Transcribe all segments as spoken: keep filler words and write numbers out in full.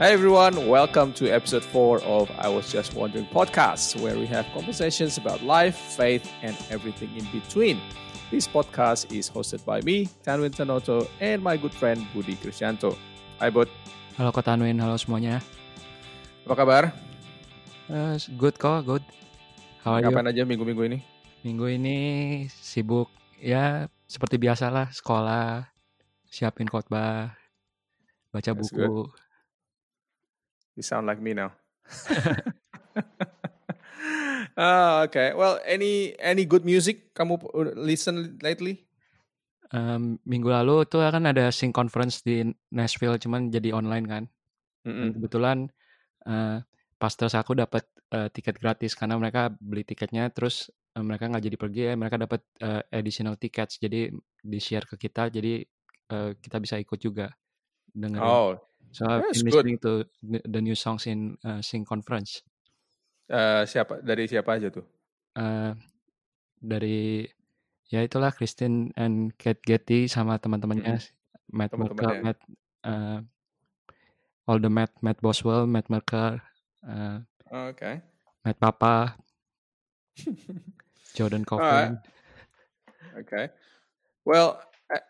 Hey everyone, welcome to episode four of I Was Just Wondering Podcast, where we have conversations about life, faith, and everything in between. This podcast is hosted by me, Tanwin Tanoto, and my good friend Budi Kristianto. Hai Bud. Halo Kak Tanwin, halo semuanya. Apa kabar? Uh, good kok, good. How are you? Ngapain aja minggu-minggu ini? Minggu ini sibuk, ya seperti biasalah, sekolah, siapin khotbah, baca That's buku. Good. You sound like me now. uh, okay. Well, any any good music kamu listen lately? Um, minggu lalu tuh kan ada Sing! Conference di Nashville, cuman jadi online kan. Dan kebetulan uh, pastors aku dapat uh, tiket gratis karena mereka beli tiketnya, terus uh, mereka nggak jadi pergi, eh, mereka dapat uh, additional tickets, jadi di share ke kita, jadi uh, kita bisa ikut juga dengan. Oh. So I've been listening to the new songs in uh, Sing! Conference. Uh, siapa dari siapa aja tuh? Uh, dari ya itulah Christine and Kate Getty sama teman-temannya, mm-hmm. Matt Merker, Matt, uh, all the Matt, Matt Boswell, Matt Merker, uh, oh, okay. Matt Papa, Jordan Coffin. Right. Okay, well.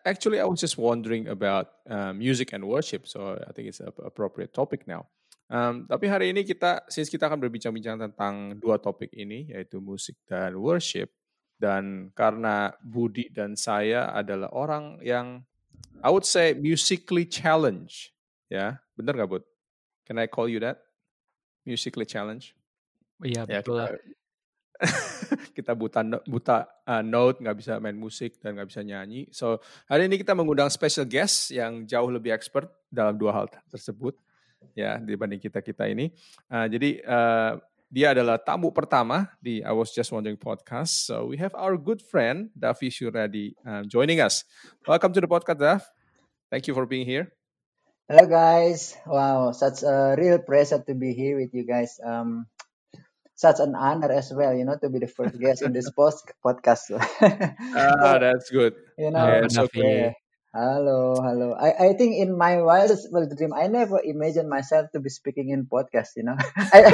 Actually, I was just wondering about uh, music and worship, so I think it's an appropriate topic now. Um, tapi hari ini kita, since kita akan berbincang-bincang tentang dua topik ini, yaitu musik dan worship, dan karena Budi dan saya adalah orang yang, I would say, musically challenged. Ya, bener nggak, Bud? Can I call you that? Musically challenged? Iya, yeah, betul lah. Kita buta buta uh, note, nggak bisa main musik dan nggak bisa nyanyi. So hari ini kita mengundang special guest yang jauh lebih expert dalam dua hal tersebut, ya dibanding kita kita ini. Uh, jadi uh, dia adalah tamu pertama di I Was Just Wondering Podcast. So we have our good friend Davy Shuradi uh, joining us. Welcome to the podcast, Dav. Thank you for being here. Hello guys. Wow, such a real pleasure to be here with you guys. Um, Such an honor as well, you know, to be the first guest in this post podcast. Ah, that's good. You know, yeah, it's okay. Hello, hello. I, I think in my wildest dream, I never imagined myself to be speaking in podcast. You know, I,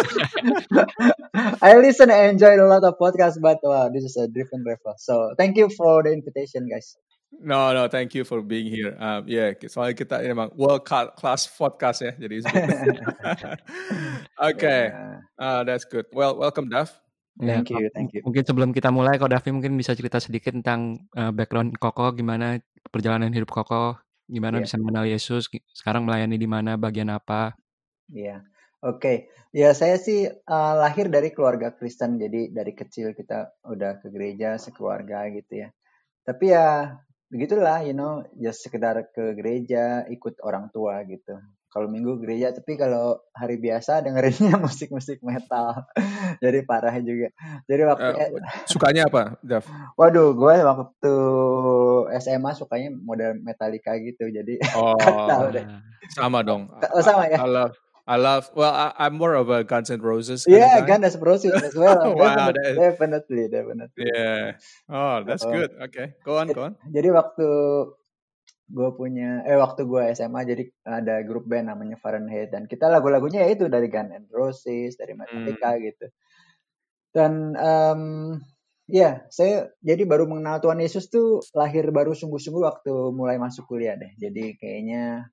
I listen and enjoy a lot of podcasts, but wow, this is a different level. So thank you for the invitation, guys. No, no, thank you for being here. Um, yeah, soalnya kita memang world class podcast ya, jadi oke, okay. uh, that's good. Well, welcome Dav. Thank yeah, you, thank you. Mungkin sebelum kita mulai, kok Davi mungkin bisa cerita sedikit tentang uh, background Koko, gimana perjalanan hidup Koko, gimana yeah. bisa mengenal Yesus, sekarang melayani di mana, bagian apa? Iya, yeah. oke. Okay. Ya saya sih uh, lahir dari keluarga Kristen, jadi dari kecil kita udah ke gereja sekeluarga gitu ya. Tapi ya begitulah, you know, ya sekedar ke gereja, ikut orang tua gitu. Kalau minggu gereja, tapi kalau hari biasa dengerinnya musik-musik metal. Jadi parah juga. Jadi waktu uh, sukanya apa, Dav? Waduh, gue waktu S M A sukanya model Metallica gitu. Jadi oh, tahu deh. Sama dong. Oh, sama ya. I love, I love. Well, I, I'm more of a Guns N' Roses. Yeah, Guns N' Roses as well. Wow, definitely, that... definitely, definitely. Yeah. Oh, that's so, good. Okay, go on, go on. Jadi waktu gue punya, eh waktu gue S M A, jadi ada grup band namanya Fahrenheit dan kita lagu-lagunya ya itu dari Guns N' Roses, dari Metallica hmm. gitu. Dan um, ya, yeah, saya jadi baru mengenal Tuhan Yesus tuh lahir baru sungguh-sungguh waktu mulai masuk kuliah deh. Jadi kayaknya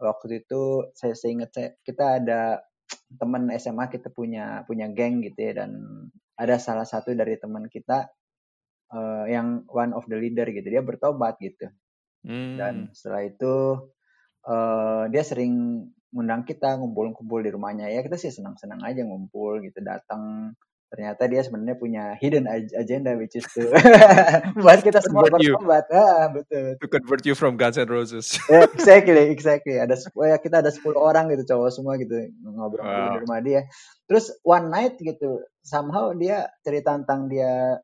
waktu itu saya seingat saya, kita ada teman S M A, kita punya punya geng gitu ya, dan ada salah satu dari teman kita uh, yang one of the leader gitu, dia bertobat gitu. Hmm. Dan setelah itu uh, dia sering ngundang kita ngumpul-ngumpul di rumahnya ya, kita sih senang-senang aja ngumpul gitu, datang. Ternyata dia sebenarnya punya hidden agenda which is to buat kita semua bertobat. Ah, betul. To convert you from Guns N' Roses. yeah, exactly, exactly. Ada kita ada sepuluh orang gitu, cowok semua gitu, ngobrol wow. di rumah dia. Terus one night gitu, somehow dia cerita tentang dia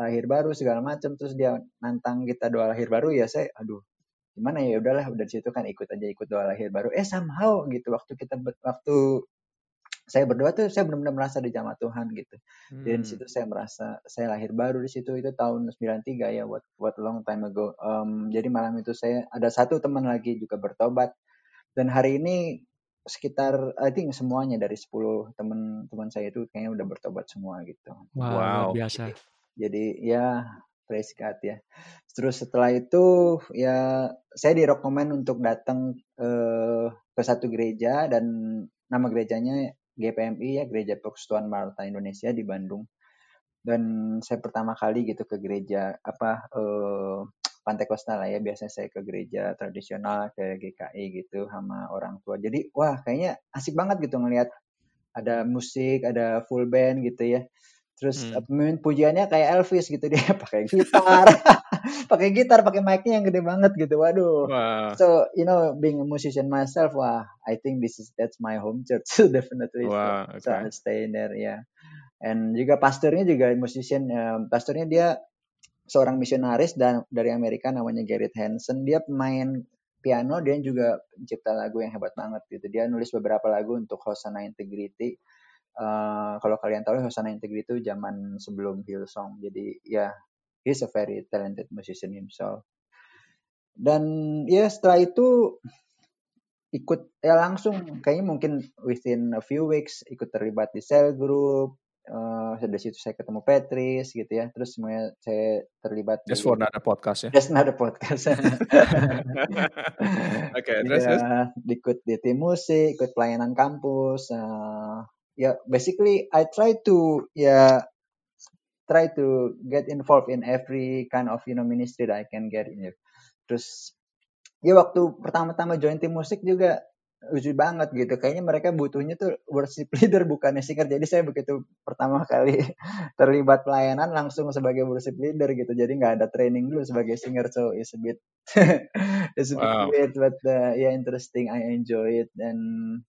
lahir baru segala macam, terus dia nantang kita doa lahir baru ya, saya aduh gimana ya, udahlah udah di situ kan ikut aja ikut doa lahir baru. Eh somehow gitu waktu kita waktu saya berdoa tuh saya benar-benar merasa di jamaah Tuhan gitu. Hmm. Jadi di situ saya merasa saya lahir baru di situ, itu tahun sembilan puluh tiga ya, what what long time ago. Um, jadi malam itu saya ada satu teman lagi juga bertobat. Dan hari ini sekitar I think semuanya dari sepuluh teman-teman saya itu kayaknya udah bertobat semua gitu. Wow, wow. Biasa. Jadi ya praise God ya. Terus setelah itu ya saya direkomend untuk datang eh, ke satu gereja, dan nama gerejanya G P M I ya, Gereja Persekutuan Marta Indonesia di Bandung. Dan saya pertama kali gitu ke gereja apa eh, Pantekosta lah ya, biasanya saya ke gereja tradisional kayak G K I gitu sama orang tua. Jadi wah kayaknya asik banget gitu ngelihat ada musik, ada full band gitu ya. Terus hmm. pujiannya kayak Elvis gitu, dia pakai gitar, pakai gitar, pakai mic-nya yang gede banget gitu. Waduh. Wow. So you know, being a musician myself, wah, I think this is that's my home church definitely. Wow, so, okay. So I stay in there ya. Yeah. And juga pastornya juga musician, um, pastornya dia seorang misionaris dan dari Amerika namanya Garrett Hansen. Dia pemain piano, dia juga cipta lagu yang hebat banget gitu. Dia nulis beberapa lagu untuk Hosanna Integrity. Uh, kalau kalian tahu Hosanna Integrity itu zaman sebelum Hillsong. Jadi ya yeah, he's a very talented musician himself. Dan ya yeah, setelah itu ikut ya langsung kayaknya mungkin within a few weeks ikut terlibat di cell group. Uh, dari situ saya ketemu Patrice gitu ya. Terus semuanya saya terlibat Just for another podcast ya. Just another podcast. Oke, terus ikut di tim musik, ikut pelayanan kampus. Uh, Ya, yeah, basically I try to yeah try to get involved in every kind of you know ministry that I can get in. Terus ya waktu pertama-tama join tim musik juga lucu banget gitu. Kayaknya mereka butuhnya tuh worship leader bukannya singer. Jadi saya begitu pertama kali terlibat pelayanan langsung sebagai worship leader gitu. Jadi nggak ada training dulu sebagai singer. So it's a bit it's a bit wow. weird, but uh, yeah interesting. I enjoy it and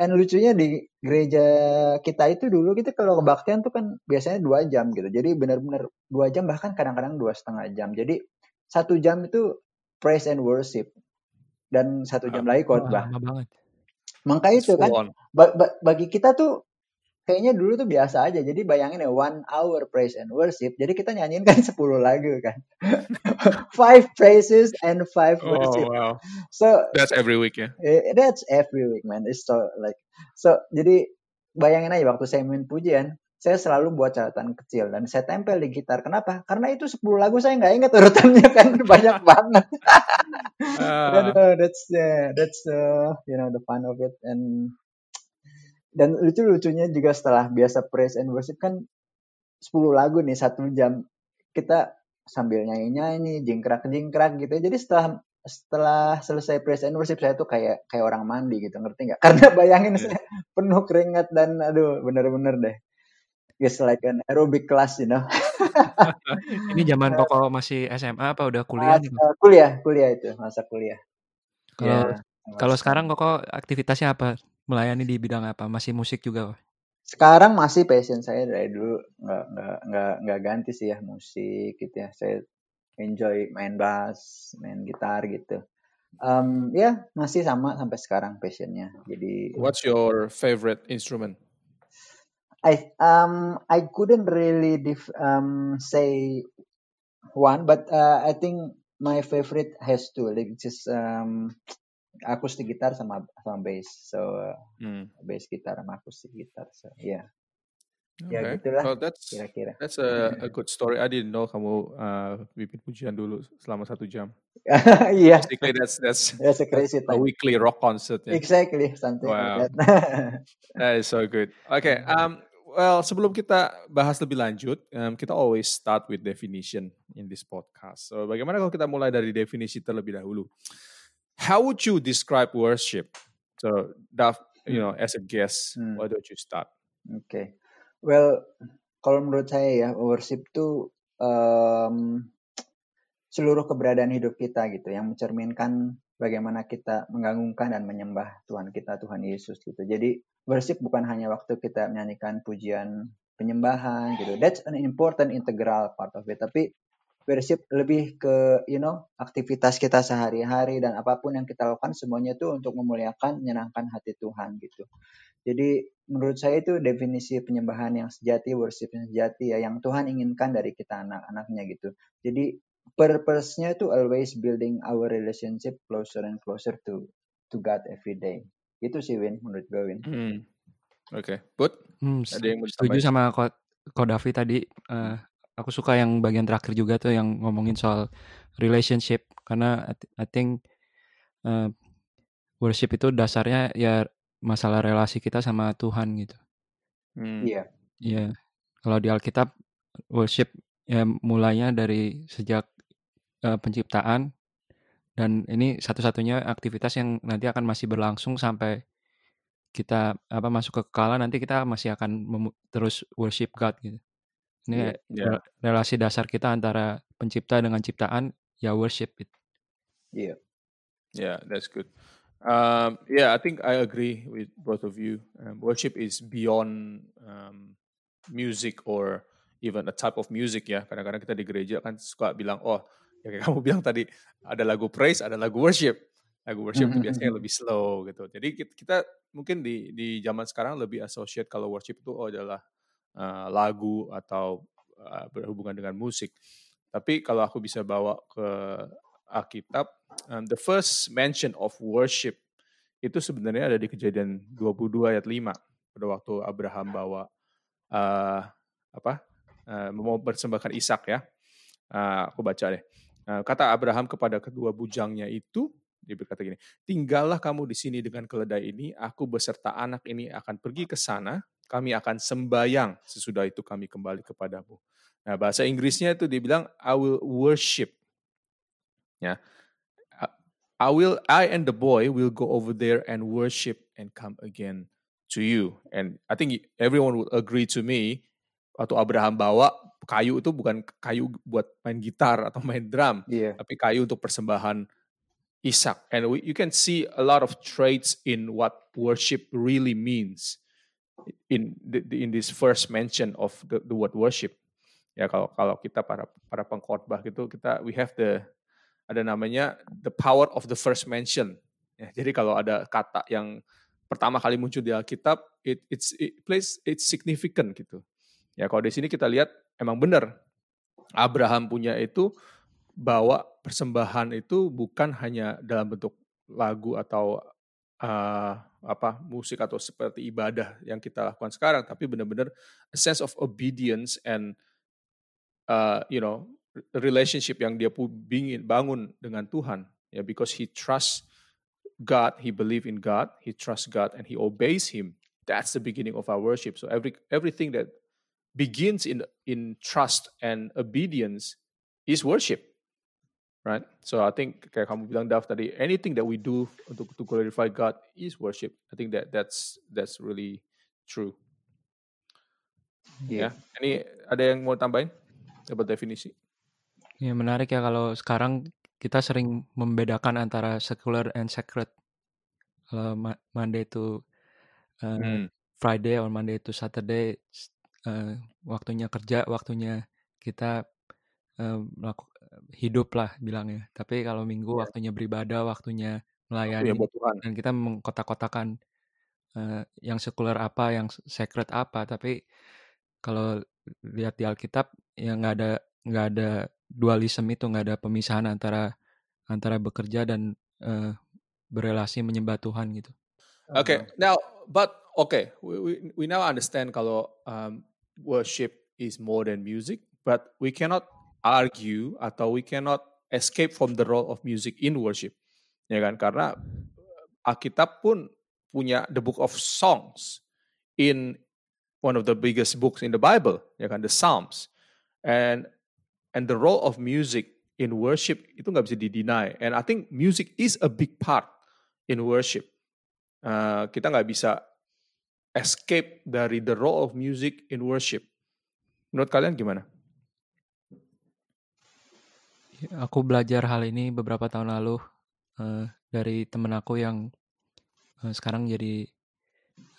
And lucunya di gereja kita itu dulu kita kalau kebaktian tuh kan biasanya dua jam gitu. Jadi benar-benar dua jam, bahkan kadang-kadang dua setengah jam. Jadi satu jam itu praise and worship dan satu jam uh, lagi khotbah. Uh, Makanya itu kan ba- ba- bagi kita tuh kayaknya dulu tuh biasa aja. Jadi bayangin ya one hour praise and worship. Jadi kita nyanyiin kan sepuluh lagu kan. Five praises and five worship. Oh wow. So that's every week ya. Yeah? That's every week man. It's so like so. Jadi bayangin aja waktu saya main pujian, saya selalu buat catatan kecil dan saya tempel di gitar. Kenapa? Karena itu sepuluh lagu saya nggak ingat urutannya kan, banyak banget. uh. That's the that's the you know the fun of it and. Dan lucu-lucunya juga setelah biasa praise and worship kan sepuluh lagu nih satu jam kita sambil nyanyi-nyanyi jingkrak-jingkrak gitu. Jadi setelah setelah selesai praise and worship saya tuh kayak kayak orang mandi gitu, ngerti nggak? Karena bayangin yeah. saya penuh keringat dan aduh bener-bener deh. It's like an aerobic class, you know. Ini zaman pokok masih S M A apa udah kuliah? Mas, gitu? Kuliah, kuliah itu masa kuliah. Kalau yeah. kalau sekarang kok aktivitasnya apa? Melayani di bidang apa? Masih musik juga? Sekarang masih passion saya dari dulu, nggak nggak nggak nggak ganti sih ya musik gitu ya. Saya enjoy main bass, main gitar gitu. Um, ya yeah, masih sama sampai sekarang passionnya. Jadi. What's your favorite instrument? I um I couldn't really def, um say one, but uh, I think my favorite has two, which is um. akustik gitar sama sama bass, so hmm. bass gitar sama akustik gitar, so ya, yeah. okay. ya gitulah. Oh, that's, kira-kira. That's a, a good story. I didn't know kamu uh, bikin pujian dulu selama satu jam. Iya. Basically that's that's, that's a crazy time. A weekly rock concert. Yeah. Exactly, something wow. like that. That is so good. Okay, um, well sebelum kita bahas lebih lanjut, um, kita always start with definition in this podcast. So bagaimana kalau kita mulai dari definisi terlebih dahulu? How would you describe worship? So, Dav, you know, as a guest, hmm. why don't you start? Okay, well, kalau menurut saya ya, worship itu um, seluruh keberadaan hidup kita gitu, yang mencerminkan bagaimana kita mengagungkan dan menyembah Tuhan kita, Tuhan Yesus gitu. Jadi, worship bukan hanya waktu kita menyanyikan pujian penyembahan gitu. That's an important integral part of it, tapi worship lebih ke, you know, aktivitas kita sehari-hari dan apapun yang kita lakukan semuanya itu untuk memuliakan, menyenangkan hati Tuhan gitu. Jadi menurut saya itu definisi penyembahan yang sejati, worship yang sejati ya, yang Tuhan inginkan dari kita anak-anaknya gitu. Jadi purpose-nya itu always building our relationship closer and closer to to God every day Gitu sih Win, menurut gue Win. Hmm. Oke, okay. Bud, hmm, ada yang mau ditambahin? Setuju sama Ko, Ko Davi tadi. Uh, aku suka yang bagian terakhir juga tuh yang ngomongin soal relationship. Karena I, th- I think uh, worship itu dasarnya ya masalah relasi kita sama Tuhan gitu. Iya. Hmm. Iya. Yeah. Kalau di Alkitab worship ya mulainya dari sejak uh, penciptaan. Dan ini satu-satunya aktivitas yang nanti akan masih berlangsung sampai kita apa masuk ke kekekalan, nanti kita masih akan mem- terus worship God gitu. Ini yeah, yeah. relasi dasar kita antara pencipta dengan ciptaan, ya worship it. Yeah, yeah, that's good. Um, yeah, I think I agree with both of you. Um, worship is beyond um, music or even a type of music ya. Kadang-kadang kita di gereja kan suka bilang, oh. Ya kayak kamu bilang tadi, ada lagu praise, ada lagu worship. Lagu worship itu biasanya lebih slow gitu. Jadi kita mungkin di di zaman sekarang lebih associate kalau worship itu oh adalah uh, lagu atau uh, berhubungan dengan musik. Tapi kalau aku bisa bawa ke Alkitab, um, the first mention of worship itu sebenarnya ada di Kejadian dua puluh dua ayat lima. Pada waktu Abraham bawa uh, apa uh, mau persembahkan Ishak ya. Uh, aku baca deh. Kata Abraham kepada kedua bujangnya itu, dia berkata gini, tinggallah kamu di sini dengan keledai ini, aku beserta anak ini akan pergi ke sana, kami akan sembayang, sesudah itu kami kembali kepadamu. Nah, bahasa Inggrisnya itu dibilang, I will worship. Ya, I will, I and the boy will go over there and worship and come again to you. And I think everyone will agree to me, waktu Abraham bawa kayu itu bukan kayu buat main gitar atau main drum, yeah. tapi kayu untuk persembahan Ishak. And we, you can see a lot of traits in what worship really means in the, in this first mention of the, the word worship. Ya kalau kalau kita para para pengkhotbah gitu, kita we have the ada namanya the power of the first mention. Ya, jadi kalau ada kata yang pertama kali muncul di Alkitab, it it's it plays it's significant gitu. Ya kalau di sini kita lihat emang benar Abraham punya itu bawa persembahan itu bukan hanya dalam bentuk lagu atau uh, apa musik atau seperti ibadah yang kita lakukan sekarang, tapi benar-benar a sense of obedience and uh, you know relationship yang dia ingin bangun dengan Tuhan ya, because he trusts God, he believe in God, he trusts God and he obeys him. That's the beginning of our worship. So every everything that begins in in trust and obedience is worship, right? So I think kayak kamu bilang Dav tadi, anything that we do untuk to glorify God is worship. I think that that's that's really true. Yeah. yeah. Ini ada yang mau tambahin dapat definisi? Ya menarik ya kalau sekarang kita sering membedakan antara secular and sacred. Kalau Monday to uh, hmm. Friday or Monday to Saturday. Uh, waktunya kerja, waktunya kita uh, laku, hidup lah bilangnya. Tapi kalau minggu yeah. waktunya beribadah, waktunya melayani. Waktunya dan kita mengkotak-kotakan uh, yang sekuler apa, yang sacred apa. Tapi kalau lihat di Alkitab, ya nggak ada nggak ada dualisme itu, nggak ada pemisahan antara antara bekerja dan uh, berelasi menyembah Tuhan gitu. Oke, okay. now but okay, we we, we now understand kalau um, worship is more than music, but we cannot argue atau we cannot escape from the role of music in worship, ya kan? Karena Alkitab pun punya the book of songs in one of the biggest books in the Bible, ya kan? The Psalms, and and the role of music in worship itu nggak bisa di-deny. And I think music is a big part in worship. Uh, kita nggak bisa escape dari the role of music in worship. Menurut kalian gimana? Aku belajar hal ini beberapa tahun lalu uh, dari temen aku yang uh, sekarang jadi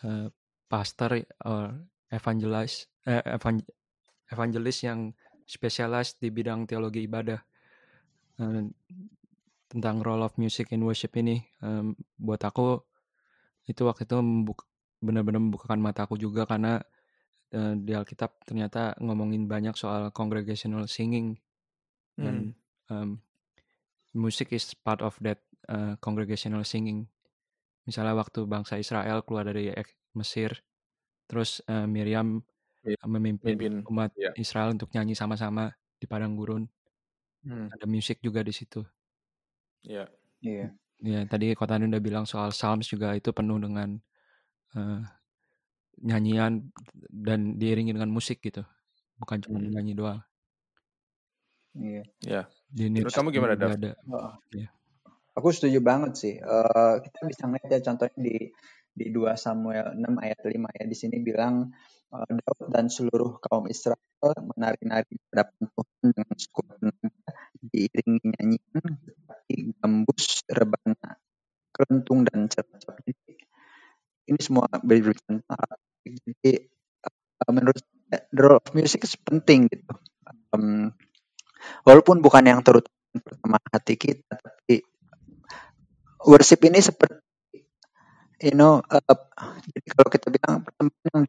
uh, pastor or evangelis, eh, evangelis yang spesialis di bidang teologi ibadah uh, tentang role of music in worship ini. Um, buat aku itu waktu itu membuka benar-benar membukakan mataku juga karena uh, di Alkitab ternyata ngomongin banyak soal congregational singing hmm. dan um, music is part of that uh, congregational singing misalnya waktu bangsa Israel keluar dari Mesir, terus uh, Miriam yeah. memimpin Mimpin. umat yeah. Israel untuk nyanyi sama-sama di padang gurun. Hmm. Ada musik juga di situ. Iya. Yeah. Iya. Yeah. Ya, tadi Kotani udah bilang soal Psalms juga itu penuh dengan uh, nyanyian dan diiringi dengan musik gitu. Bukan cuma hmm. nyanyi doang. Iya. Yeah. Ya. Yeah. Terus kamu gimana, Dav? Oh. Ya. Aku setuju banget sih. Uh, kita bisa ngeliat ya contohnya di di dua Samuel enam ayat lima ya. Di sini bilang uh, Daud dan seluruh kaum Israel menari-nari pada Tuhan dengan sekuat tenaga diiringi nyanyian seperti gambus, rebana, kelentung dan cercap. Ini semua berbicara tentang jadi uh, menurut role of music penting gitu. Um, walaupun bukan yang terutama pertama hati kita, tapi worship ini seperti, you know, uh, jadi kalau kita bilang pertemanan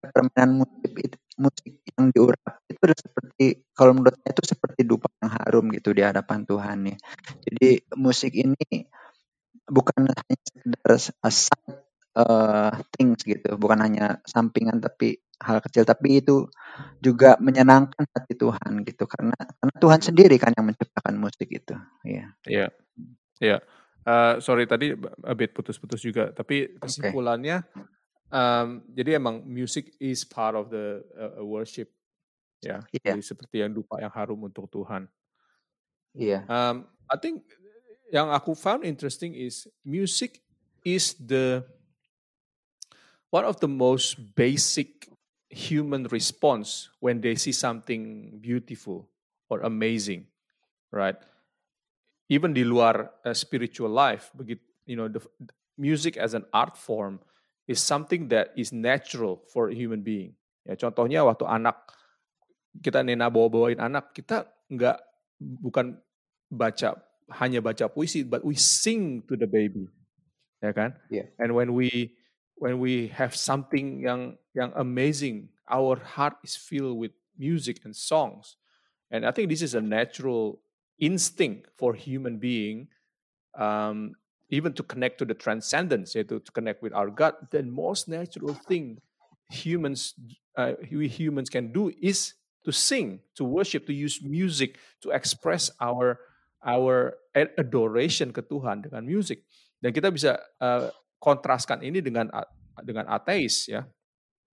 permainan musik itu, musik yang diurap itu udah seperti, kalau menurut saya itu seperti dupa yang harum gitu di hadapan Tuhan ya. Jadi musik ini bukan hanya sekedar uh, side uh, things gitu, bukan hanya sampingan tapi hal kecil, tapi itu juga menyenangkan hati Tuhan gitu, karena karena Tuhan sendiri kan yang menciptakan musik itu, ya. Yeah. Iya, yeah. iya. Yeah. Uh, sorry tadi a bit putus-putus juga, tapi kesimpulannya okay. um, jadi emang music is part of the uh, worship ya, yeah. Jadi seperti yang dupa yang harum untuk Tuhan. Iya. Yeah. Um, I think yang aku found interesting is music is the one of the most basic human response when they see something beautiful or amazing, right? Even di luar uh, spiritual life, begitu, you know, the, the music as an art form is something that is natural for a human being. Ya, contohnya waktu anak kita Nena bawa-bawain anak, kita nggak bukan baca hanya baca puisi, but we sing to the baby, ya kan? Yeah. And when we when we have something yang yang amazing, our heart is filled with music and songs. And I think this is a natural instinct for human being, um, even to connect to the transcendence, yaitu to connect with our God. The most natural thing humans, uh, we humans can do is to sing, to worship, to use music, to express our our adoration ke Tuhan dengan music. Dan kita bisa uh, kontraskan ini dengan dengan ateis ya,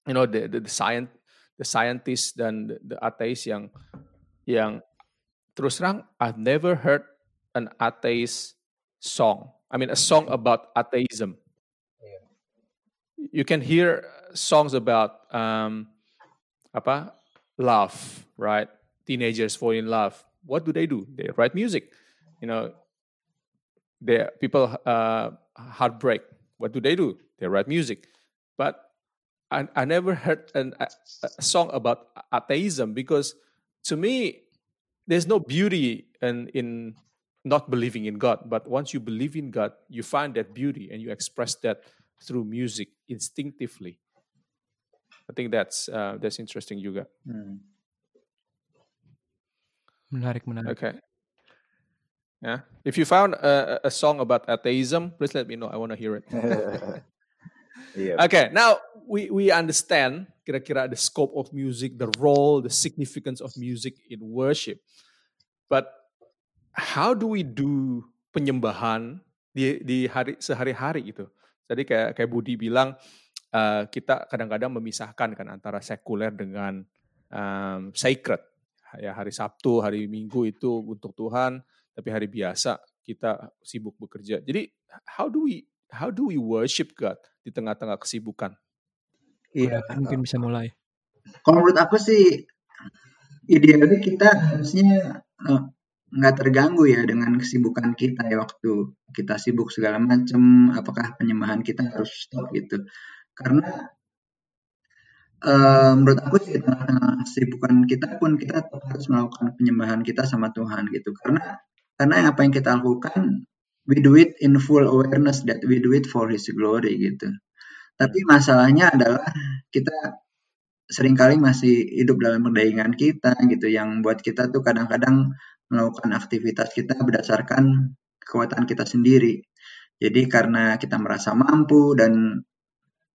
you know, the the, the science, the scientists dan the, the ateis yang yang terus terang, I've never heard an atheist song. I mean, a song about atheism. Yeah. You can hear songs about um, apa, love, right? Teenagers fall in love. What do they do? They write music. You know, they people uh, heartbreak. What do they do? They write music. But I, I never heard an, a, a song about atheism because, to me, there's no beauty in, in not believing in God, but once you believe in God, you find that beauty and you express that through music instinctively. I think that's uh, that's interesting juga. Hmm. Menarik, menarik. Okay. Yeah. If you found a, a song about atheism, please let me know. I want to hear it. Yeah. Okay. Now we we understand kira-kira the scope of music, the role, the significance of music in worship. But how do we do penyembahan di di hari sehari-hari gitu? Jadi kayak kayak Budi bilang uh, kita kadang-kadang memisahkan kan antara sekuler dengan um, sacred. Ya hari Sabtu, hari Minggu itu untuk Tuhan, tapi hari biasa kita sibuk bekerja. Jadi how do we How do we worship God di tengah-tengah kesibukan? Iya, mungkin bisa mulai. Kalau menurut aku sih, idealnya kita harusnya nggak uh, terganggu ya dengan kesibukan kita ya, waktu kita sibuk segala macam. Apakah penyembahan kita harus stop gitu? Karena uh, menurut aku sih, di tengah-tengah kesibukan kita pun kita harus melakukan penyembahan kita sama Tuhan gitu. Karena karena apa yang kita lakukan, we do it in full awareness that we do it for His glory gitu. Tapi masalahnya adalah kita seringkali masih hidup dalam perdagangan kita gitu, yang buat kita tuh kadang-kadang melakukan aktivitas kita berdasarkan kekuatan kita sendiri. Jadi karena kita merasa mampu dan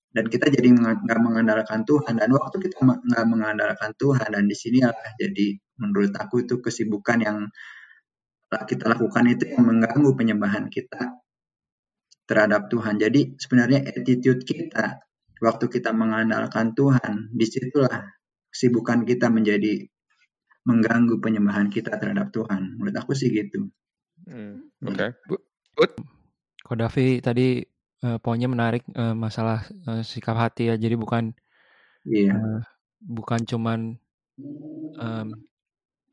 dan kita jadi nggak mengandalkan Tuhan, dan waktu kita nggak mengandalkan Tuhan, dan di sini adalah jadi menurut aku itu kesibukan yang kita lakukan itu yang mengganggu penyembahan kita terhadap Tuhan. Jadi sebenarnya attitude kita waktu kita mengandalkan Tuhan, disitulah kesibukan kita menjadi mengganggu penyembahan kita terhadap Tuhan. Menurut aku sih gitu. Hmm, Oke. Okay. Ko Davy tadi uh, poinnya menarik, uh, masalah uh, sikap hati ya. Jadi bukan yeah. uh, bukan cuman um,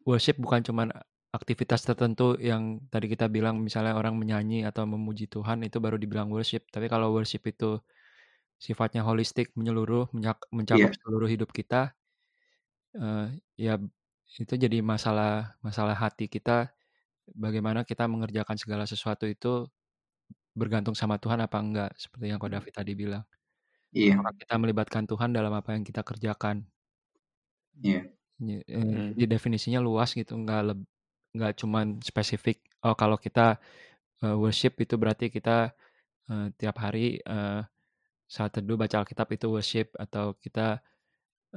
worship, bukan cuman aktivitas tertentu yang tadi kita bilang misalnya orang menyanyi atau memuji Tuhan itu baru dibilang worship. Tapi kalau worship itu sifatnya holistik, menyeluruh, mencakup yeah. seluruh hidup kita, uh, ya itu jadi masalah masalah hati kita. Bagaimana kita mengerjakan segala sesuatu itu bergantung sama Tuhan apa enggak, seperti yang Ko Davy tadi bilang. Iya. Yeah. Kita melibatkan Tuhan dalam apa yang kita kerjakan. Iya. Yeah. Jadi mm. definisinya luas gitu, enggak lebih, enggak cuman spesifik. Oh, kalau kita uh, worship itu berarti kita uh, tiap hari uh, saat teduh baca Alkitab itu worship, atau kita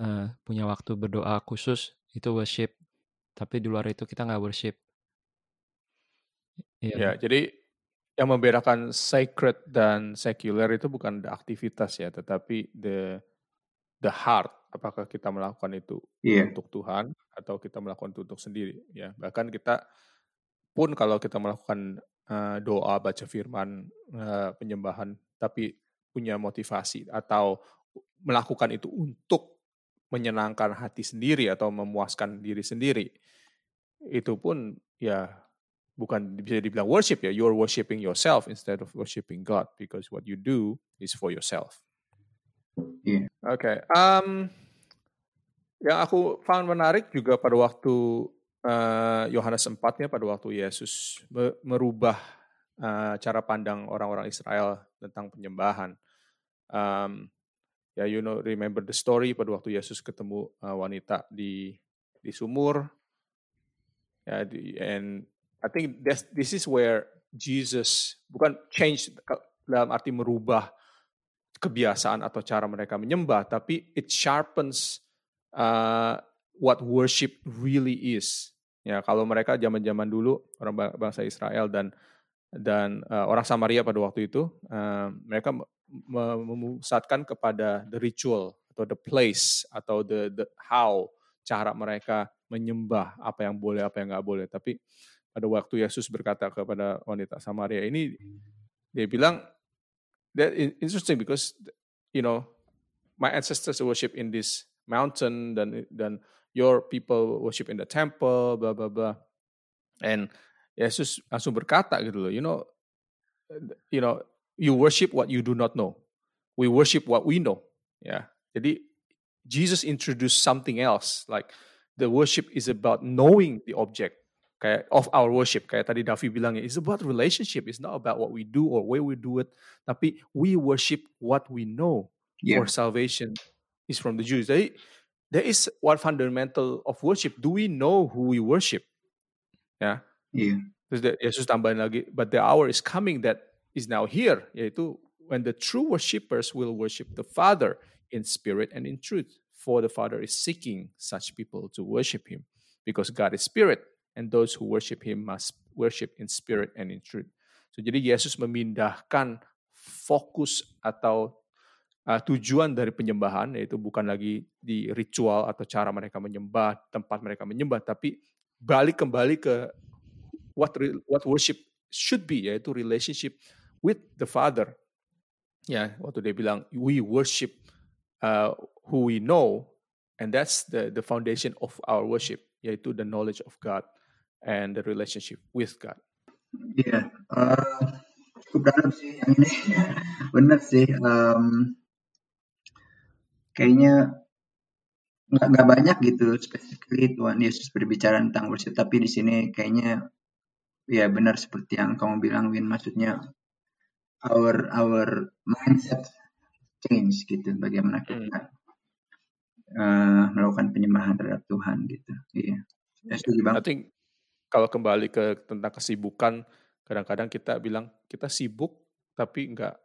uh, punya waktu berdoa khusus itu worship, tapi di luar itu kita nggak worship. Yeah. Ya, jadi yang membedakan sacred dan secular itu bukan the aktivitas ya, tetapi the the heart. Apakah kita melakukan itu yeah. untuk Tuhan atau kita melakukan itu untuk sendiri? Ya, bahkan kita pun kalau kita melakukan uh, doa, baca firman, uh, penyembahan, tapi punya motivasi atau melakukan itu untuk menyenangkan hati sendiri atau memuaskan diri sendiri, itu pun ya bukan bisa dibilang worship ya. You're worshiping yourself instead of worshiping God, because what you do is for yourself. Yeah. Oke, okay. um, yang aku found menarik juga pada waktu Yohanes uh, empat ya, pada waktu Yesus merubah uh, cara pandang orang-orang Israel tentang penyembahan. Um, ya, you know, remember the story pada waktu Yesus ketemu uh, wanita di di sumur. Ya, di, and I think this this is where Jesus bukan change dalam arti merubah kebiasaan atau cara mereka menyembah, tapi it sharpens uh, what worship really is. Ya, kalau mereka zaman-zaman dulu orang bangsa Israel dan dan uh, orang Samaria pada waktu itu, uh, mereka memusatkan kepada the ritual atau the place atau the, the how, cara mereka menyembah, apa yang boleh, apa yang nggak boleh. Tapi pada waktu Yesus berkata kepada wanita Samaria ini, dia bilang, that is interesting because you know my ancestors worship in this mountain, dan dan your people worship in the temple, blah blah blah, and Yesus langsung berkata gitu loh, you know, you know, you worship what you do not know. We worship what we know. Yeah. Jadi Jesus introduced something else. Like the worship is about knowing the object. Kayak of our worship. Kayak tadi Davy bilang ya, it's about relationship. It's not about what we do or where we do it. Tapi we worship what we know. Yeah. For salvation is from the Jews. Jadi there is one fundamental of worship. Do we know who we worship? Yeah. Yeah. Terus Yesus tambahin lagi, but the hour is coming that is now here, yaitu when the true worshippers will worship the Father in spirit and in truth, for the Father is seeking such people to worship Him, because God is spirit, and those who worship Him must worship in spirit and in truth. So jadi Yesus memindahkan fokus atau uh, tujuan dari penyembahan, yaitu bukan lagi di ritual atau cara mereka menyembah, tempat mereka menyembah, tapi balik kembali ke what re- what worship should be, yaitu relationship with the Father. Ya, waktu dia bilang we worship uh, who we know, and that's the the foundation of our worship, yaitu the knowledge of God and the relationship with God. Iya, yeah, uh, cukup dalam sih yang ini. Benar sih, um, kayaknya nggak nggak banyak gitu specifically Tuhan Yesus berbicara tentang worship, tapi di sini kayaknya ya benar seperti yang kamu bilang Win, maksudnya our our mindset change gitu, bagaimana kita uh, melakukan penyembahan terhadap Tuhan gitu. Iya. Yeah. I think kalau kembali ke tentang kesibukan, kadang-kadang kita bilang kita sibuk tapi enggak,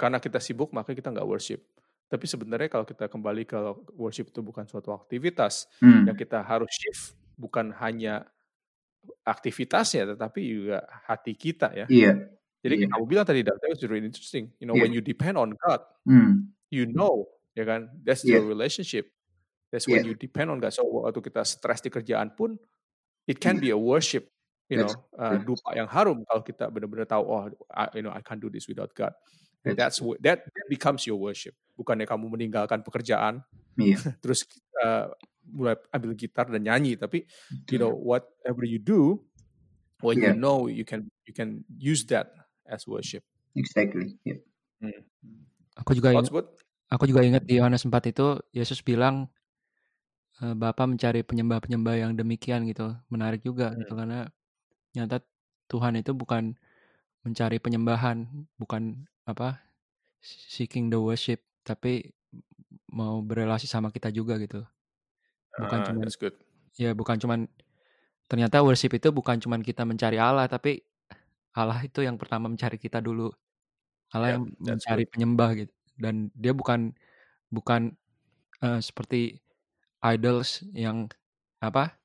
karena kita sibuk maka kita enggak worship. Tapi sebenarnya kalau kita kembali ke worship itu bukan suatu aktivitas hmm. yang kita harus shift, bukan hanya aktivitasnya tetapi juga hati kita ya. Iya. Jadi yeah. kamu bilang tadi, that was really interesting. You know, yeah. when you depend on God, mm. you know, ya kan, that's yeah. your relationship. That's yeah. when you depend on God. So waktu kita stres di kerjaan pun, it can yeah. be a worship, you that's know, uh, dupa yang harum kalau kita benar-benar tahu, oh, I, you know, I can't do this without God. And that's that becomes your worship. Bukannya kamu meninggalkan pekerjaan, yeah. terus uh, mulai ambil gitar dan nyanyi, tapi you know, whatever you do, when yeah. you know you can you can use that as worship. Exactly. Yeah. Hmm. Aku juga ingat, aku juga ingat di Yohanes empat itu Yesus bilang Bapa mencari penyembah-penyembah yang demikian gitu. Menarik juga hmm. gitu, karena nyata Tuhan itu bukan mencari penyembahan, bukan apa seeking the worship, tapi mau berelasi sama kita juga gitu. Bukan ah, cuma that's good. Ya, bukan cuman ternyata worship itu bukan cuman kita mencari Allah, tapi Allah itu yang pertama mencari kita dulu. Allah yeah, yang mencari good. Penyembah gitu. Dan dia bukan bukan uh, seperti idols yang apa?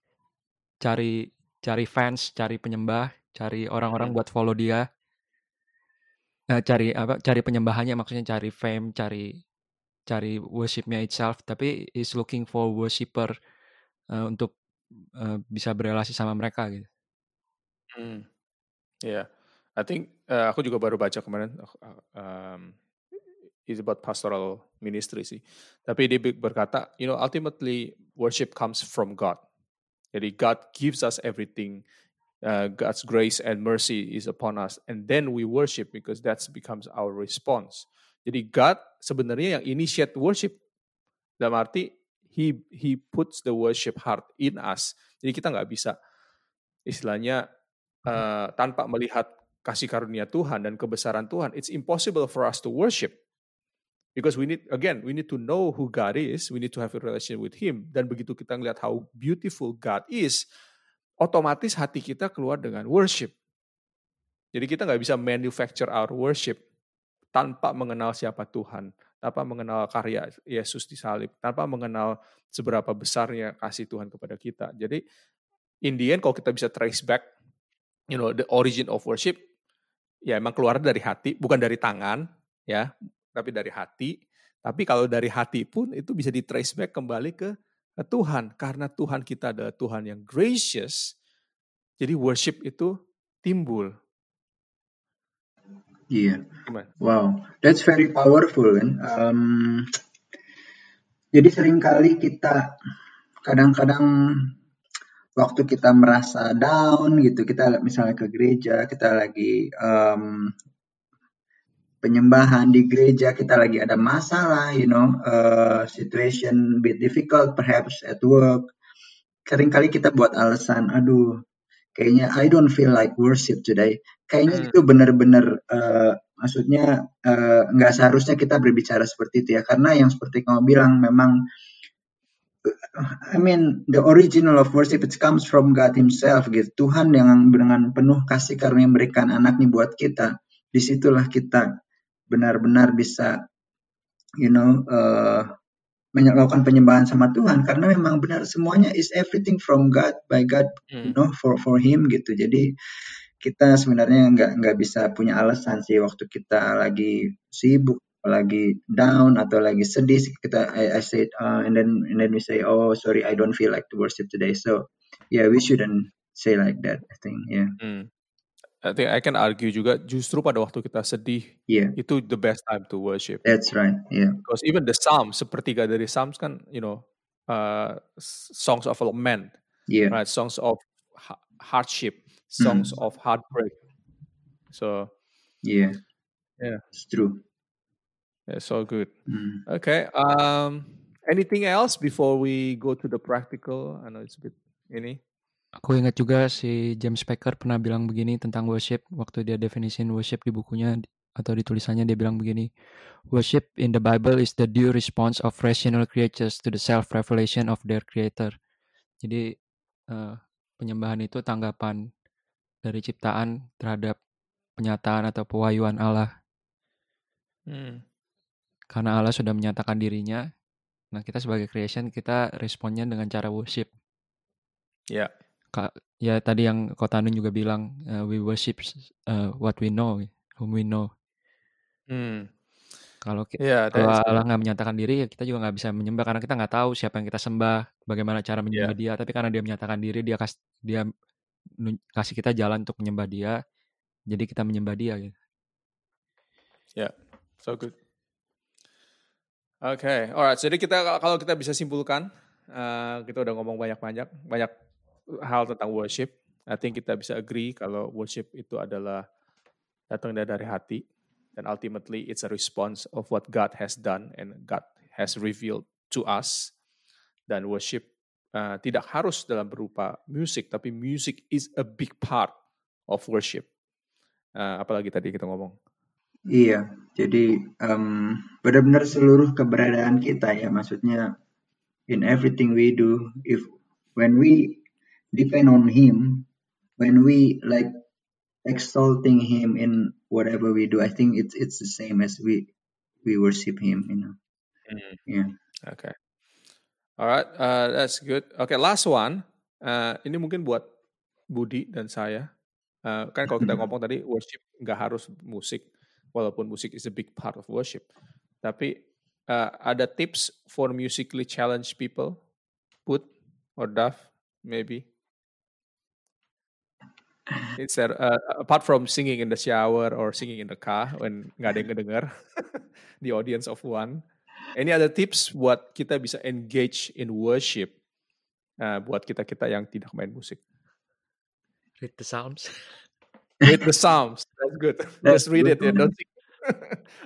Cari cari fans, cari penyembah, cari orang-orang buat follow dia. Nah, cari apa? Cari penyembahannya, maksudnya cari fame, cari cari worshipnya itself, tapi is looking for worshiper uh, untuk uh, bisa berelasi sama mereka gitu. Hmm. Ya, yeah. I think uh, aku juga baru baca kemarin um, it's about pastoral ministry sih. Tapi dia berkata, you know, ultimately worship comes from God. Jadi God gives us everything. Uh, God's grace and mercy is upon us, and then we worship because that becomes our response. Jadi God sebenarnya yang initiate worship. Dalam arti he he puts the worship heart in us. Jadi kita nggak bisa istilahnya Uh, tanpa melihat kasih karunia Tuhan dan kebesaran Tuhan, it's impossible for us to worship because we need, again, we need to know who God is, we need to have a relationship with Him. Dan begitu kita ngelihat how beautiful God is, otomatis hati kita keluar dengan worship. Jadi kita nggak bisa manufacture our worship tanpa mengenal siapa Tuhan, tanpa mengenal karya Yesus di salib, tanpa mengenal seberapa besarnya kasih Tuhan kepada kita. Jadi in the end, kalau kita bisa trace back, you know, the origin of worship, ya emang keluar dari hati, bukan dari tangan, ya, tapi dari hati. Tapi kalau dari hati pun itu bisa di trace back kembali ke, ke Tuhan, karena Tuhan kita adalah Tuhan yang gracious. Jadi worship itu timbul. Iya. Yeah. Wow, that's very powerful, kan? Um, jadi seringkali kita kadang-kadang waktu kita merasa down gitu, kita misalnya ke gereja, kita lagi um, penyembahan di gereja, kita lagi ada masalah, you know, uh, situation bit difficult, perhaps at work. Seringkali kita buat alasan, aduh, kayaknya I don't feel like worship today. Kayaknya itu benar-benar, uh, maksudnya uh, nggak seharusnya kita berbicara seperti itu ya, karena yang seperti kamu bilang memang, I mean, the original of worship, it comes from God Himself, gitu. Tuhan yang dengan penuh kasih karunia memberikan anaknya buat kita. Disitulah kita benar-benar bisa, you know, uh, melakukan penyembahan sama Tuhan. Karena memang benar semuanya is everything from God, by God, you know, for for Him, gitu. Jadi kita sebenarnya nggak nggak bisa punya alasan sih waktu kita lagi sibuk, lagi down atau lagi sedih, kita I, I said uh, and then and then we say, oh sorry, I don't feel like to worship today. So yeah, we shouldn't say like that, I think. Yeah. Hmm. I think I can argue juga justru pada waktu kita sedih, yeah. itu the best time to worship. That's right. Yeah. Because even the Psalms, sepertiga dari Psalms kan, you know, uh, songs of lament, yeah. right? Songs of ha- hardship, songs mm. of heartbreak. So yeah, yeah, it's true. It's all good. Mm. Okay. Um, anything else before we go to the practical? I know it's a bit ini. Aku ingat juga si James Packer pernah bilang begini tentang worship. Waktu dia definisin worship di bukunya atau di tulisannya, dia bilang begini. Worship in the Bible is the due response of rational creatures to the self-revelation of their creator. Jadi uh, penyembahan itu tanggapan dari ciptaan terhadap penyataan atau pewahyuan Allah Hmm. Karena Allah sudah menyatakan dirinya, nah kita sebagai creation kita responnya dengan cara worship. Ya. Yeah. Ya tadi yang Kotanun juga bilang, uh, we worship uh, what we know, whom we know. Hmm. Kalau yeah, kalau Allah nggak menyatakan diri, ya kita juga nggak bisa menyembah karena kita nggak tahu siapa yang kita sembah, bagaimana cara menyembah yeah. Dia. Tapi karena Dia menyatakan diri, Dia kas, Dia kasih kita jalan untuk menyembah Dia, jadi kita menyembah Dia. Gitu. Ya, yeah. So good. Oke, okay. Alright. Jadi kita kalau kita bisa simpulkan, uh, kita udah ngomong banyak-banyak, banyak hal tentang worship. I think kita bisa agree kalau worship itu adalah datang dari hati. And ultimately, it's a response of what God has done and God has revealed to us. Dan worship uh, tidak harus dalam berupa music, tapi music is a big part of worship. Uh, apalagi tadi kita ngomong. Iya, jadi um, benar-benar seluruh keberadaan kita ya, maksudnya in everything we do, if when we depend on Him, when we like exalting Him in whatever we do, I think it's it's the same as we we worship Him, you know. Mm. Yeah. Okay. All right, uh, that's good. Okay, last one. Uh, ini mungkin buat Budi dan saya. Uh, kan kalau kita ngomong tadi worship nggak harus musik, walaupun musik is a big part of worship. Tapi uh, ada tips for musically challenged people, Bud or Daf, maybe. It's a, uh, apart from singing in the shower or singing in the car when nggak ada yang ngedengar, the audience of one. Any other tips buat kita bisa engage in worship uh, buat kita-kita yang tidak main musik? Read the Psalms. Read the Psalms. That's good. That's Just read good it. Ya. Don't sing.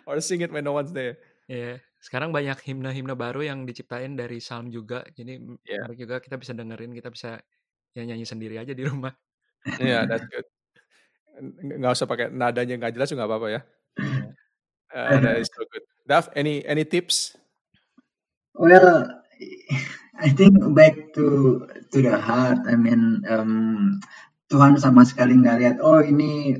Or sing it when no one's there. Yeah. Sekarang banyak himne-himne baru yang diciptain dari Psalm juga. Jadi yeah. juga kita bisa dengerin, kita bisa ya, nyanyi sendiri aja di rumah. Iya, yeah, that's good. Nggak usah pakai nadanya nggak jelas, nggak apa-apa ya. Uh, that is so good. Daf, any any tips? Well, I think back to to the heart. I mean, um, Tuhan sama sekali nggak lihat. Oh, ini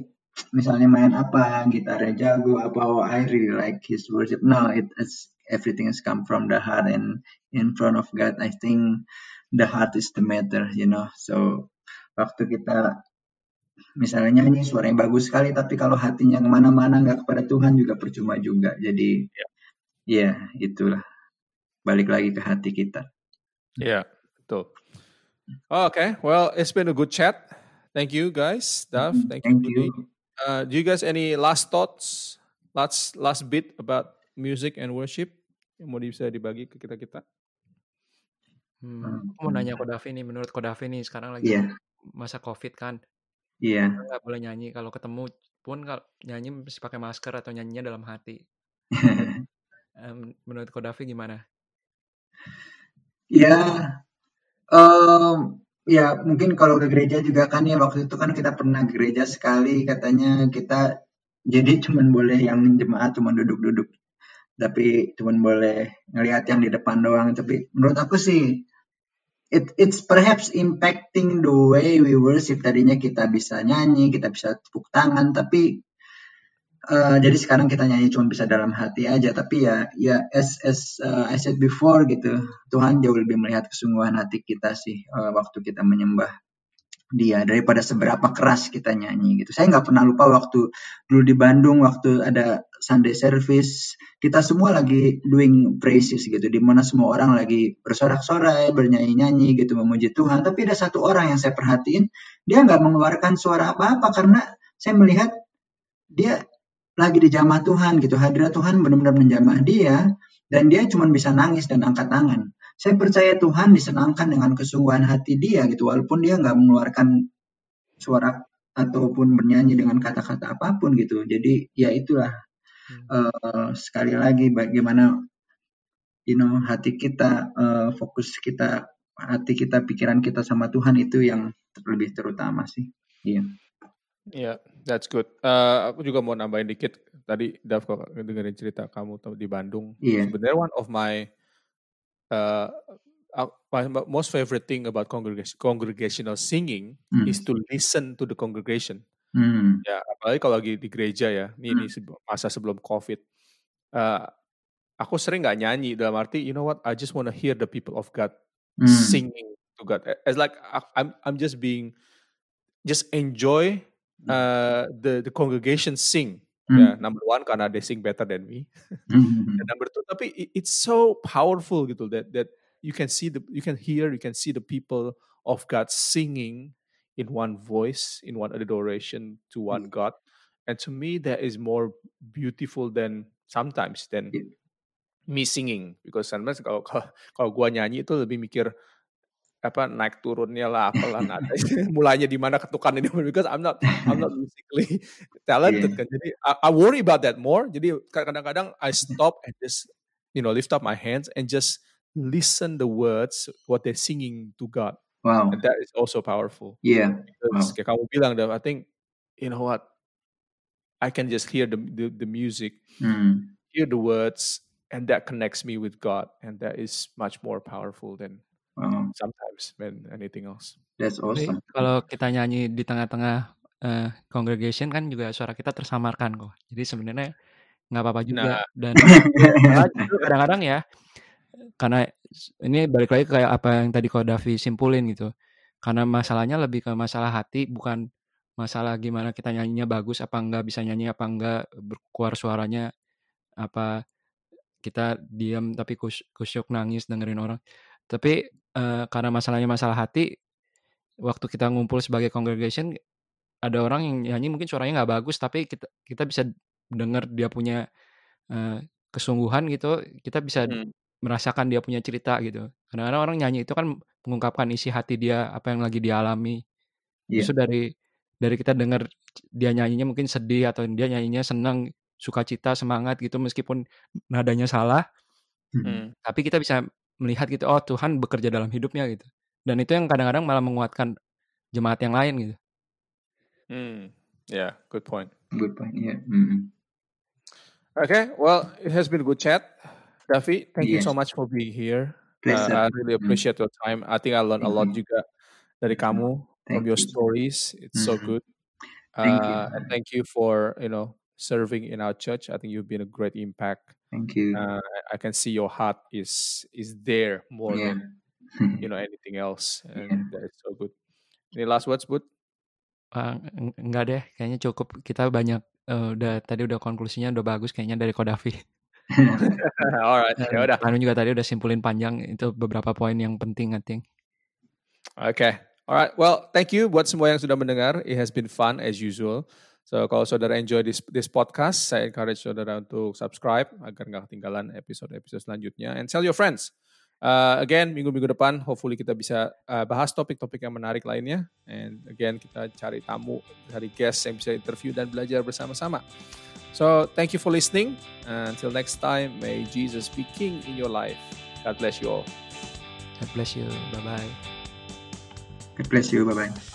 misalnya main apa, gitarnya jago apa. Oh, I really like his worship. No, it is everything has come from the heart and in front of God. I think the heart is the matter, you know. So waktu kita misalnya nyanyi suaranya bagus sekali, tapi kalau hatinya kemana-mana nggak kepada Tuhan juga percuma juga. Jadi ya yeah. yeah, itulah balik lagi ke hati kita. Ya yeah, betul. Oh, oke, okay. Well it's been a good chat. Thank you guys, Daf. Thank, Thank you. you. Uh, do you guys any last thoughts, last last bit about music and worship yang mau bisa dibagi ke kita kita? Hmm, aku mau nanya Ko Davi nih, menurut Ko Davi nih sekarang lagi. Yeah. Masa COVID kan, iya. Yeah. Nggak boleh nyanyi. Kalau ketemu pun kalau nyanyi mesti pakai masker atau nyanyinya dalam hati. um, menurut Ko Davi gimana? Ya, yeah. um, ya mungkin kalau ke gereja juga kan ya, waktu itu kan kita pernah gereja sekali katanya kita jadi cuman boleh yang jemaat cuman duduk-duduk, tapi cuman boleh ngelihat yang di depan doang. Tapi menurut aku sih, It, it's perhaps impacting the way we worship. Tadinya kita bisa nyanyi, kita bisa tepuk tangan, tapi uh, jadi sekarang kita nyanyi cuma bisa dalam hati aja. Tapi ya, ya as as uh, I said before gitu, Tuhan jauh lebih melihat kesungguhan hati kita sih uh, waktu kita menyembah Dia daripada seberapa keras kita nyanyi gitu. Saya nggak pernah lupa waktu dulu di Bandung waktu ada Sunday service, kita semua lagi doing praises gitu, di mana semua orang lagi bersorak-sorai, bernyanyi-nyanyi gitu memuji Tuhan. Tapi ada satu orang yang saya perhatiin, dia nggak mengeluarkan suara apa-apa karena saya melihat dia lagi di jamaah Tuhan gitu. Hadirat Tuhan benar-benar menjamah dia dan dia cuma bisa nangis dan angkat tangan. Saya percaya Tuhan disenangkan dengan kesungguhan hati dia gitu, walaupun dia nggak mengeluarkan suara ataupun bernyanyi dengan kata-kata apapun gitu. Jadi ya itulah hmm. uh, sekali lagi bagaimana, you know, hati kita, uh, fokus kita, hati kita, pikiran kita sama Tuhan itu yang lebih terutama sih. Iya. Yeah. Iya, yeah, that's good. Uh, aku juga mau nambahin dikit tadi, Daf, kalau dengerin cerita kamu di Bandung. Yeah. Sebenarnya one of my Uh, my most favorite thing about congregation, congregational singing mm. is to listen to the congregation. Mm. Ya, apalagi kalau lagi di gereja ya. Ini mm. masa sebelum COVID, uh, aku sering nggak nyanyi dalam arti, you know what, I just wanna hear the people of God mm. singing to God. It's like I'm I'm just being just enjoy uh, the the congregation sing. Mm. Yeah, number one karena they sing better than me. Mm-hmm. And number two, tapi it, it's so powerful gitu that that you can see the, you can hear, you can see the people of God singing in one voice, in one adoration to one God. And to me, that is more beautiful than sometimes than me singing. Because sometimes kalau kalau, kalau gua nyanyi itu lebih mikir apa naik turunnya lah, apalah nada, mulanya di mana ketukan ini. Because I'm not I'm not musically talented. Yeah. Kan. Jadi I, I worry about that more. Jadi kadang-kadang I stop and just you know lift up my hands and just listen the words what they're singing to God. Wow. And that is also powerful. Yeah. Because wow. Kayak kamu bilang, I think you know what, I can just hear the the, the music, hmm. hear the words, and that connects me with God, and that is much more powerful than wow. sometimes than anything else. That's awesome. Jadi, kalau kita nyanyi di tengah-tengah uh, congregation kan juga suara kita tersamarkan kok. Jadi sebenarnya nggak apa-apa juga. Nah. Dan kadang-kadang ya. Karena ini balik lagi kayak apa yang tadi kau Davi simpulin gitu. Karena masalahnya lebih ke masalah hati, bukan masalah gimana kita nyanyinya bagus apa enggak, bisa nyanyi apa enggak, keluar suaranya apa, kita diam tapi kus, kusyuk nangis dengerin orang. Tapi uh, karena masalahnya masalah hati, waktu kita ngumpul sebagai congregation ada orang yang nyanyi mungkin suaranya enggak bagus tapi kita kita bisa dengar dia punya uh, kesungguhan gitu, kita bisa hmm. merasakan dia punya cerita gitu. Kadang-kadang orang nyanyi itu kan mengungkapkan isi hati dia, apa yang lagi dialami. Yeah. Justru dari dari kita dengar dia nyanyinya mungkin sedih atau dia nyanyinya senang, sukacita, semangat gitu meskipun nadanya salah. Hmm. Tapi kita bisa melihat gitu, oh Tuhan bekerja dalam hidupnya gitu. Dan itu yang kadang-kadang malah menguatkan jemaat yang lain gitu. Hmm, yeah, good point. Good point, yeah. Mm-hmm. Okay, well, it has been a good chat. Davi, thank yes. you so much for being here. Uh, I really appreciate your time. I think I learned mm-hmm. a lot juga dari kamu, thank from your you. stories. It's mm-hmm. so good. Uh, thank you. And thank you for you know serving in our church. I think you've been a great impact. Thank you. Uh, I can see your heart is is there more yeah. than you know anything else, and yeah. that is so good. Any last words, Bud? Uh, enggak deh, kayaknya cukup. Kita banyak uh, udah tadi udah konklusinya udah bagus kayaknya dari Ko Davi. Alright, ya udah. Anu juga tadi udah simpulin panjang itu beberapa poin yang penting, I think. Okay, alright. Well, thank you buat semua yang sudah mendengar. It has been fun as usual. So kalau saudara enjoy this this podcast, saya encourage saudara untuk subscribe agar nggak ketinggalan episode-episode selanjutnya. And tell your friends. Uh, again, minggu-minggu depan, hopefully kita bisa uh, bahas topik-topik yang menarik lainnya. And again, kita cari tamu, cari guest yang bisa interview dan belajar bersama-sama. So, thank you for listening. Until next time, may Jesus be King in your life. God bless you all. God bless you. Bye-bye. God bless you. Bye-bye.